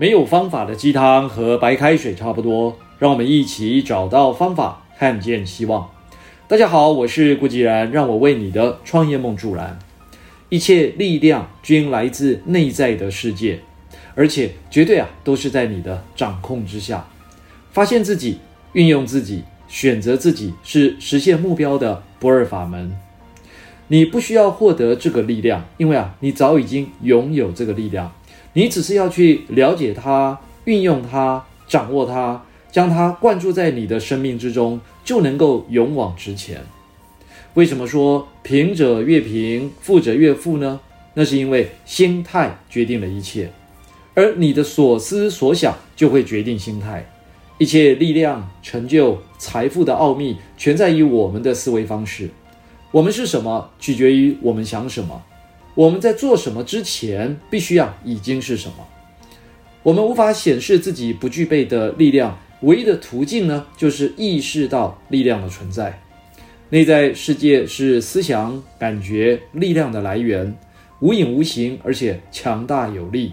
没有方法的鸡汤和白开水差不多，让我们一起找到方法，看见希望。大家好，我是顾继然，让我为你的创业梦助燃。一切力量均来自内在的世界，而且绝对都是在你的掌控之下。发现自己，运用自己，选择自己，是实现目标的不二法门。你不需要获得这个力量，因为你早已经拥有这个力量。你只是要去了解它，运用它，掌握它，将它灌注在你的生命之中，就能够勇往直前。为什么说贫者越贫，富者越富呢？那是因为心态决定了一切，而你的所思所想就会决定心态。一切力量、成就、财富的奥秘，全在于我们的思维方式。我们是什么，取决于我们想什么。我们在做什么之前，必须已经是什么。我们无法显示自己不具备的力量，唯一的途径呢，就是意识到力量的存在。内在世界是思想、感觉、力量的来源，无影无形，而且强大有力，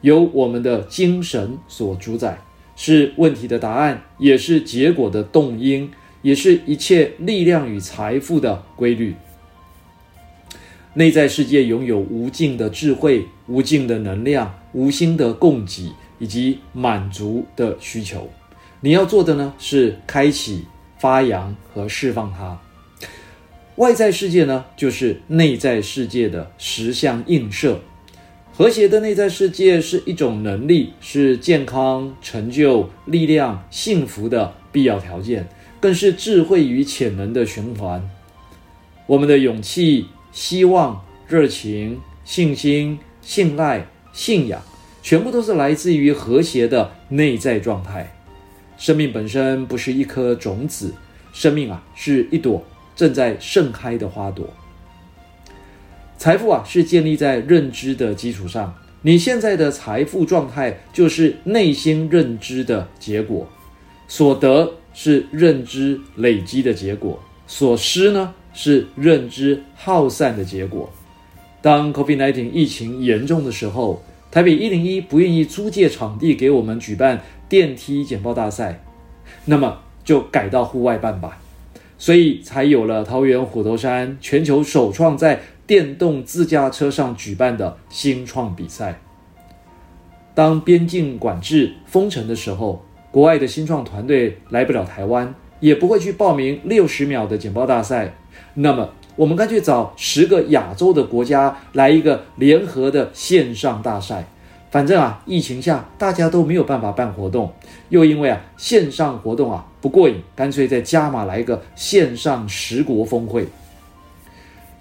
由我们的精神所主宰，是问题的答案，也是结果的动因，也是一切力量与财富的规律。内在世界拥有无尽的智慧、无尽的能量、无心的供给以及满足的需求。你要做的呢，是开启、发扬和释放它。外在世界呢，就是内在世界的实相映射。和谐的内在世界是一种能力，是健康、成就、力量、幸福的必要条件，更是智慧与潜能的循环。我们的勇气、希望、热情、信心、信赖、信仰，全部都是来自于和谐的内在状态。生命本身不是一颗种子，生命是一朵正在盛开的花朵。财富是建立在认知的基础上，你现在的财富状态就是内心认知的结果，所得是认知累积的结果，所失呢？是认知耗散的结果。当 COVID-19 疫情严重的时候，台北101不愿意租借场地给我们举办电梯简报大赛，那么就改到户外办吧。所以才有了桃园虎头山全球首创在电动自驾车上举办的新创比赛。当边境管制封城的时候，国外的新创团队来不了台湾，也不会去报名60秒的简报大赛，那么我们干脆找10个亚洲的国家来一个联合的线上大赛。反正疫情下大家都没有办法办活动，又因为线上活动不过瘾，干脆再加码来一个线上10国峰会。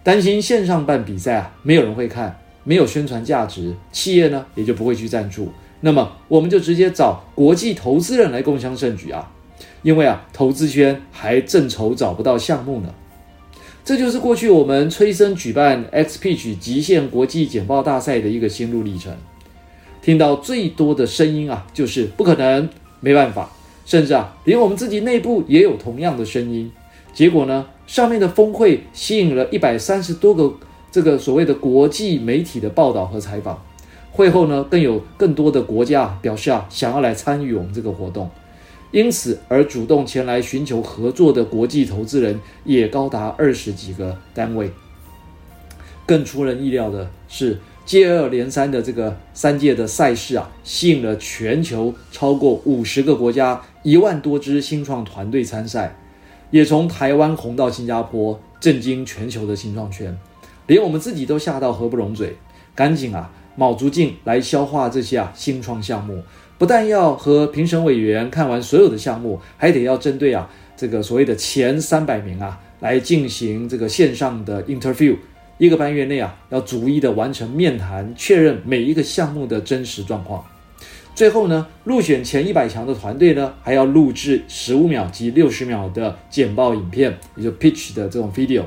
担心线上办比赛没有人会看，没有宣传价值，企业呢也就不会去赞助，那么我们就直接找国际投资人来共襄盛举因为投资圈还正愁找不到项目呢。这就是过去我们催生举办 XPitch 极限国际简报大赛的一个心路历程。听到最多的声音就是不可能，没办法，甚至连我们自己内部也有同样的声音。结果呢，上面的峰会吸引了130多个这个所谓的国际媒体的报道和采访。会后呢，更有更多的国家表示想要来参与我们这个活动。因此而主动前来寻求合作的国际投资人也高达20几个单位。更出人意料的是，接二连三的这个3届的赛事吸引了全球超过50个国家1万多支新创团队参赛，也从台湾红到新加坡，震惊全球的新创圈，连我们自己都吓到合不拢嘴，赶紧卯足劲来消化这些新创项目。不但要和评审委员看完所有的项目，还得要针对这个所谓的前300名来进行这个线上的 interview， 1个半月内要逐一的完成面谈，确认每一个项目的真实状况。最后呢，入选前100强的团队呢，还要录制15秒及60秒的简报影片，也就 pitch 的这种 video，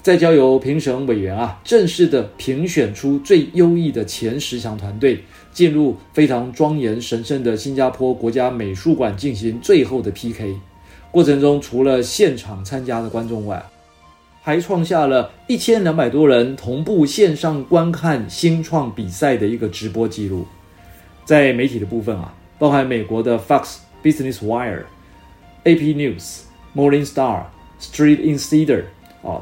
再交由评审委员正式的评选出最优异的前10强团队，进入非常庄严神圣的新加坡国家美术馆进行最后的 PK。 过程中除了现场参加的观众外，还创下了1200多人同步线上观看新创比赛的一个直播记录。在媒体的部分啊，包含美国的 Fox Business Wire、AP News、Morningstar、Street Insider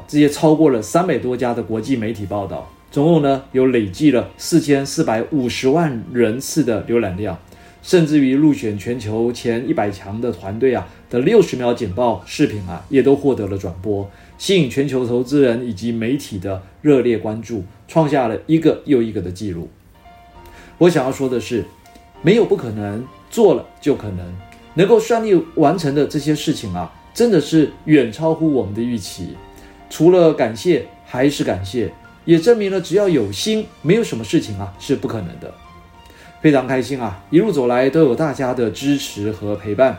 这些超过了300多家的国际媒体报道，总共呢有累计了4450万人次的浏览量，甚至于入选全球前100强的团队的60秒简报视频也都获得了转播，吸引全球投资人以及媒体的热烈关注，创下了一个又一个的记录。我想要说的是，没有不可能，做了就可能。能够顺利完成的这些事情真的是远超乎我们的预期。除了感谢还是感谢，也证明了只要有心，没有什么事情是不可能的。非常开心一路走来都有大家的支持和陪伴，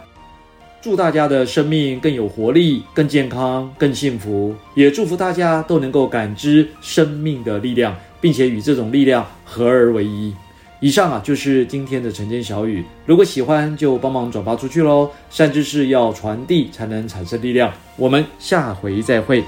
祝大家的生命更有活力、更健康、更幸福，也祝福大家都能够感知生命的力量，并且与这种力量合而为一。以上就是今天的晨间小语，如果喜欢就帮忙转发出去咯，善知识要传递才能产生力量。我们下回再会。